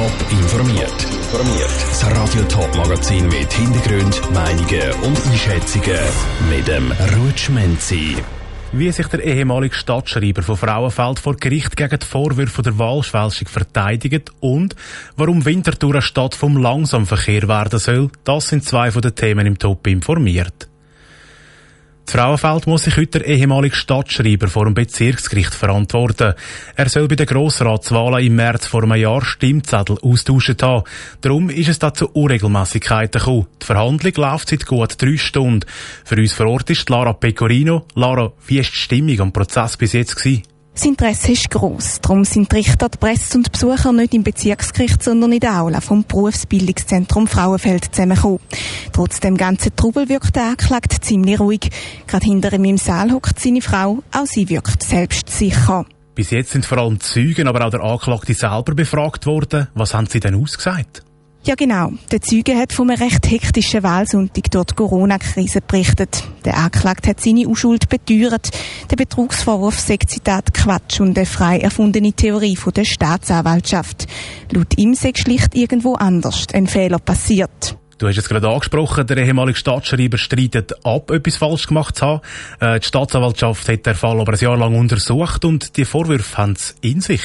Top informiert. Das Radio Top Magazin mit Hintergrund, Meinungen und Einschätzungen mit dem Rutschmenzi. Wie sich der ehemalige Stadtschreiber von Frauenfeld vor Gericht gegen die Vorwürfe der Wahlfälschung verteidigt und warum Winterthur eine Stadt vom Langsamverkehr werden soll, das sind zwei von den Themen im Top informiert. In Frauenfeld muss sich heute der ehemalige Stadtschreiber vor dem Bezirksgericht verantworten. Er soll bei den Grossratswahlen im März vor einem Jahr Stimmzettel austauscht haben. Darum ist es dazu Unregelmäßigkeiten gekommen. Die Verhandlung läuft seit gut 3 Stunden. Für uns vor Ort ist Lara Pecorino. Lara, wie war die Stimmung am Prozess bis jetzt gewesen? Das Interesse ist gross. Darum sind die Richter, die Presse und die Besucher nicht im Bezirksgericht, sondern in der Aula vom Berufsbildungszentrum Frauenfeld zusammengekommen. Trotz dem ganzen Trubel wirkt der Angeklagte ziemlich ruhig. Gerade hinter ihm im Saal hockt seine Frau. Auch sie wirkt selbstsicher. Bis jetzt sind vor allem Zeugen, aber auch der Angeklagte selber befragt worden. Was haben sie denn ausgesagt? Ja genau, der Zeuge hat von einem recht hektischen Wahlsonntag durch die Corona-Krise berichtet. Der Angeklagte hat seine Unschuld beteuert. Der Betrugsvorwurf sei, Zitat, Quatsch und eine frei erfundene Theorie von der Staatsanwaltschaft. Laut ihm sei schlicht irgendwo anders ein Fehler passiert. Du hast es gerade angesprochen, der ehemalige Stadtschreiber streitet ab, etwas falsch gemacht zu haben. Die Staatsanwaltschaft hat den Fall aber ein Jahr lang untersucht und die Vorwürfe haben es in sich.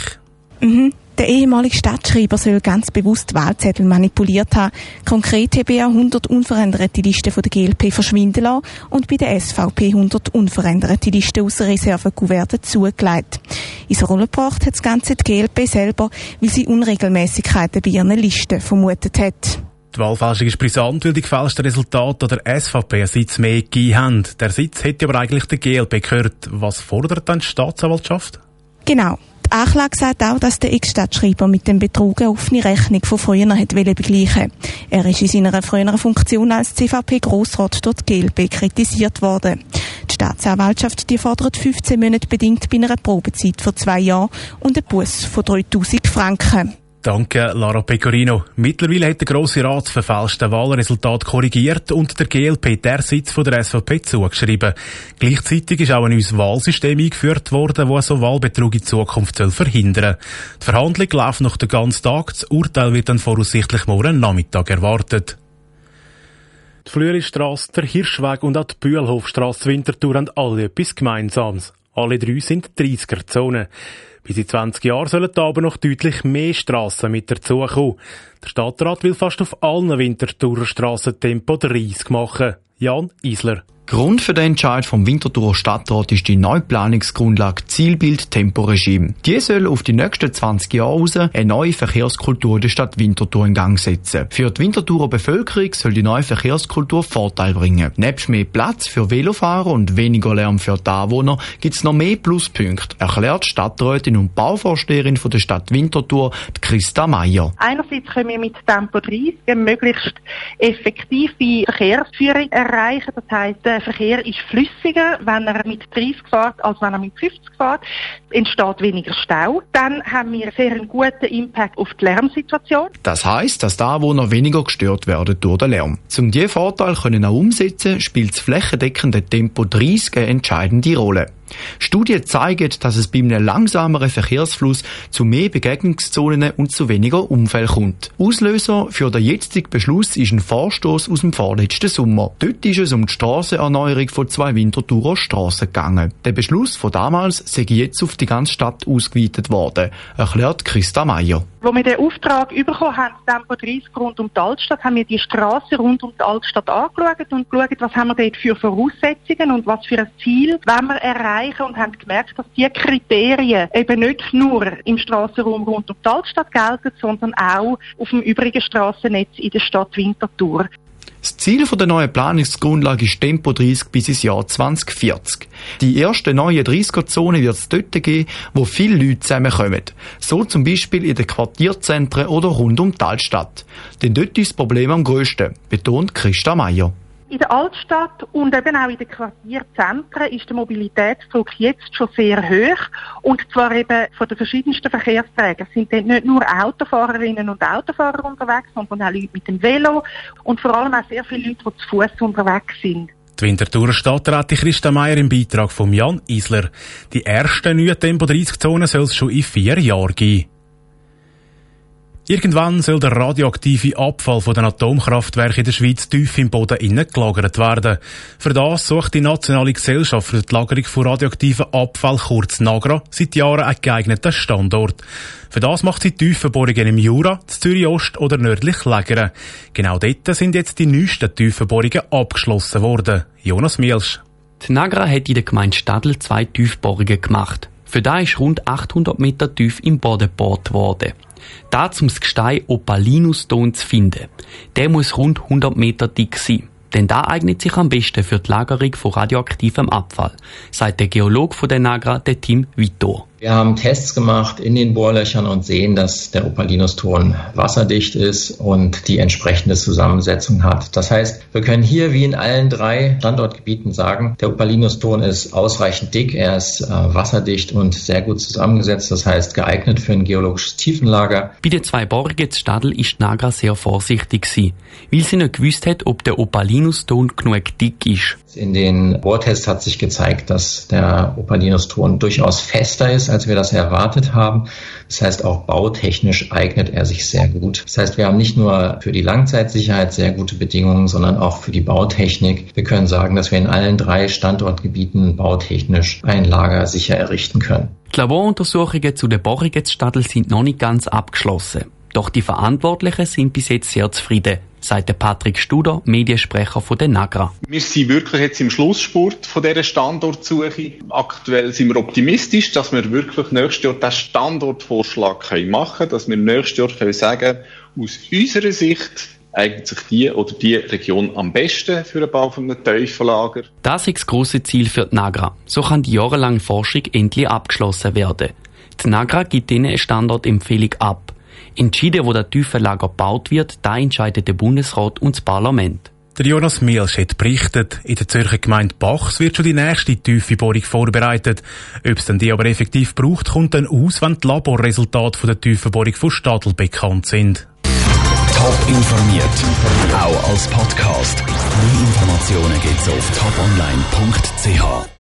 Mhm. Der ehemalige Stadtschreiber soll ganz bewusst Wahlzettel manipuliert haben. Konkret habe er 100 unveränderte Listen von der GLP verschwinden lassen und bei der SVP 100 unveränderte Listen aus der Reservekuverten zugelegt. In seine Rolle gebracht hat das Ganze die GLP selber, weil sie Unregelmäßigkeiten bei ihren Listen vermutet hat. Die Wahlfälschung ist brisant, weil die gefälschten Resultate der SVP einen Sitz mehr gegeben haben. Der Sitz hätte aber eigentlich der GLP gehört. Was fordert dann die Staatsanwaltschaft? Genau. Die Anklage sagt auch, dass der Ex-Stadtschreiber mit dem Betrug eine offene Rechnung von früher begleichen wollte. Er ist in seiner früheren Funktion als CVP-Grossrat durch die GLP kritisiert worden. Die Staatsanwaltschaft die fordert 15 Monate bedingt bei einer Probezeit von 2 Jahren und einen Buss von 3'000 Franken. Danke, Lara Pecorino. Mittlerweile hat der Grosse Rat das verfälschte Wahlresultat korrigiert und der GLP den Sitz von der SVP zugeschrieben. Gleichzeitig ist auch ein neues Wahlsystem eingeführt worden, das so Wahlbetrug in Zukunft verhindern soll. Die Verhandlung läuft noch den ganzen Tag. Das Urteil wird dann voraussichtlich morgen Nachmittag erwartet. Die Flüelistrasse, der Hirschweg und auch die Bühlhofstrasse Winterthur haben alle etwas Gemeinsames. Alle 3 sind 30er-Zonen. Bis in 20 Jahren sollen da aber noch deutlich mehr Strassen mit dazukommen. Der Stadtrat will fast auf allen Winterthurer Strassen Tempo 30 machen. Jan Isler. Grund für den Entscheid vom Winterthurer Stadtrat ist die neue Planungsgrundlage Zielbild-Temporegime. Die soll auf die nächsten 20 Jahre raus eine neue Verkehrskultur der Stadt Winterthur in Gang setzen. Für die Winterthurer Bevölkerung soll die neue Verkehrskultur Vorteile bringen. Nebst mehr Platz für Velofahrer und weniger Lärm für die Anwohner gibt es noch mehr Pluspunkte, erklärt die Stadträtin und Bauvorsteherin von der Stadt Winterthur, Christa Meier. Einerseits können wir mit Tempo 30 eine möglichst effektive Verkehrsführung erreichen, das heisst, der Verkehr ist flüssiger, wenn er mit 30 fährt, als wenn er mit 50 fährt. Entsteht weniger Stau. Dann haben wir sehr einen guten Impact auf die Lärmsituation. Das heisst, dass die Anwohner weniger gestört werden durch den Lärm. Um diese Vorteile können auch umsetzen, spielt das flächendeckende Tempo 30 eine entscheidende Rolle. Studien zeigen, dass es bei einem langsameren Verkehrsfluss zu mehr Begegnungszonen und zu weniger Unfällen kommt. Auslöser für den jetzigen Beschluss ist ein Vorstoss aus dem vorletzten Sommer. Dort ist es um die Strassenerneuerung von 2 Winterthurer Strassen gegangen. Der Beschluss von damals sei jetzt auf die ganze Stadt ausgeweitet worden, erklärt Christa Meier. Als wir den Auftrag bekommen haben, Tempo 30 rund um die Altstadt, haben wir die Straße rund um die Altstadt angeschaut und geschaut, was haben wir dort für Voraussetzungen und was für ein Ziel wollen wir erreichen, und haben gemerkt, dass diese Kriterien eben nicht nur im Strassenraum rund um die Altstadt gelten, sondern auch auf dem übrigen Strassennetz in der Stadt Winterthur. Das Ziel der neuen Planungsgrundlage ist Tempo 30 bis ins Jahr 2040. Die erste neue 30er-Zone wird es dort geben, wo viele Leute zusammenkommen. So zum Beispiel in den Quartierzentren oder rund um die Altstadt. Denn dort ist das Problem am grössten, betont Christa Meier. In der Altstadt und eben auch in den Quartierzentren ist der Mobilitätsdruck jetzt schon sehr hoch, und zwar eben von den verschiedensten Verkehrsträgern. Es sind dort nicht nur Autofahrerinnen und Autofahrer unterwegs, sondern auch Leute mit dem Velo und vor allem auch sehr viele Leute, die zu Fuss unterwegs sind. Die Winterthurer Stadträtin Christa Meier im Beitrag von Jan Isler. Die ersten neuen Tempo-30-Zonen soll es schon in 4 Jahren geben. Irgendwann soll der radioaktive Abfall von den Atomkraftwerken in der Schweiz tief im Boden hineingelagert werden. Für das sucht die Nationale Gesellschaft für die Lagerung von radioaktiven Abfall, kurz Nagra, seit Jahren einen geeigneten Standort. Für das macht sie Tiefenbohrungen im Jura, in Zürich Ost oder nördlich Lägere. Genau dort sind jetzt die neuesten Tiefenbohrungen abgeschlossen worden. Jonas Mielsch. Die Nagra hat in der Gemeinde Stadl 2 Tiefbohrungen gemacht. Für das ist rund 800 Meter tief im Boden gebohrt worden. Da um das Gestein Opalinuston zu finden. Der muss rund 100 Meter dick sein. Denn da eignet sich am besten für die Lagerung von radioaktivem Abfall, sagt der Geologe von der Nagra, der Tim Vitor. Wir haben Tests gemacht in den Bohrlöchern und sehen, dass der Opalinuston wasserdicht ist und die entsprechende Zusammensetzung hat. Das heißt, wir können hier wie in allen 3 Standortgebieten sagen, der Opalinuston ist ausreichend dick, er ist wasserdicht und sehr gut zusammengesetzt. Das heißt, geeignet für ein geologisches Tiefenlager. Bei den 2 Bohrungen zu Stadl ist Nagra sehr vorsichtig gewesen, weil sie nicht gewusst hat, ob der Opalinuston genug dick ist. In den Bohrtests hat sich gezeigt, dass der Opalinuston durchaus fester ist, als wir das erwartet haben. Das heißt, auch bautechnisch eignet er sich sehr gut. Das heißt, wir haben nicht nur für die Langzeitsicherheit sehr gute Bedingungen, sondern auch für die Bautechnik. Wir können sagen, dass wir in allen 3 Standortgebieten bautechnisch ein Lager sicher errichten können. Die Laboruntersuchungen zu den Bohrungen zu Stadl sind noch nicht ganz abgeschlossen. Doch die Verantwortlichen sind bis jetzt sehr zufrieden, sagt Patrick Studer, Mediensprecher von der Nagra. Wir sind wirklich jetzt im Schlussspurt von dieser Standortsuche. Aktuell sind wir optimistisch, dass wir wirklich nächstes Jahr den Standortvorschlag machen können, dass wir nächstes Jahr können sagen, aus unserer Sicht eignet sich die oder die Region am besten für den Bau eines Tiefenlagers. Das ist das grosse Ziel für die Nagra. So kann die jahrelange Forschung endlich abgeschlossen werden. Die Nagra gibt ihnen eine Standortempfehlung ab. Entschieden, wo das Tiefenlager gebaut wird, da entscheidet der Bundesrat und das Parlament. Der Jonas Mielsch hat berichtet, in der Zürcher Gemeinde Bachs wird schon die nächste Tiefenbohrung vorbereitet. Ob es denn die aber effektiv braucht, kommt dann aus, wenn die Laborresultate von der Tiefenbohrung von Stadl bekannt sind. Top informiert, auch als Podcast. Mehr Informationen gibt's auf toponline.ch.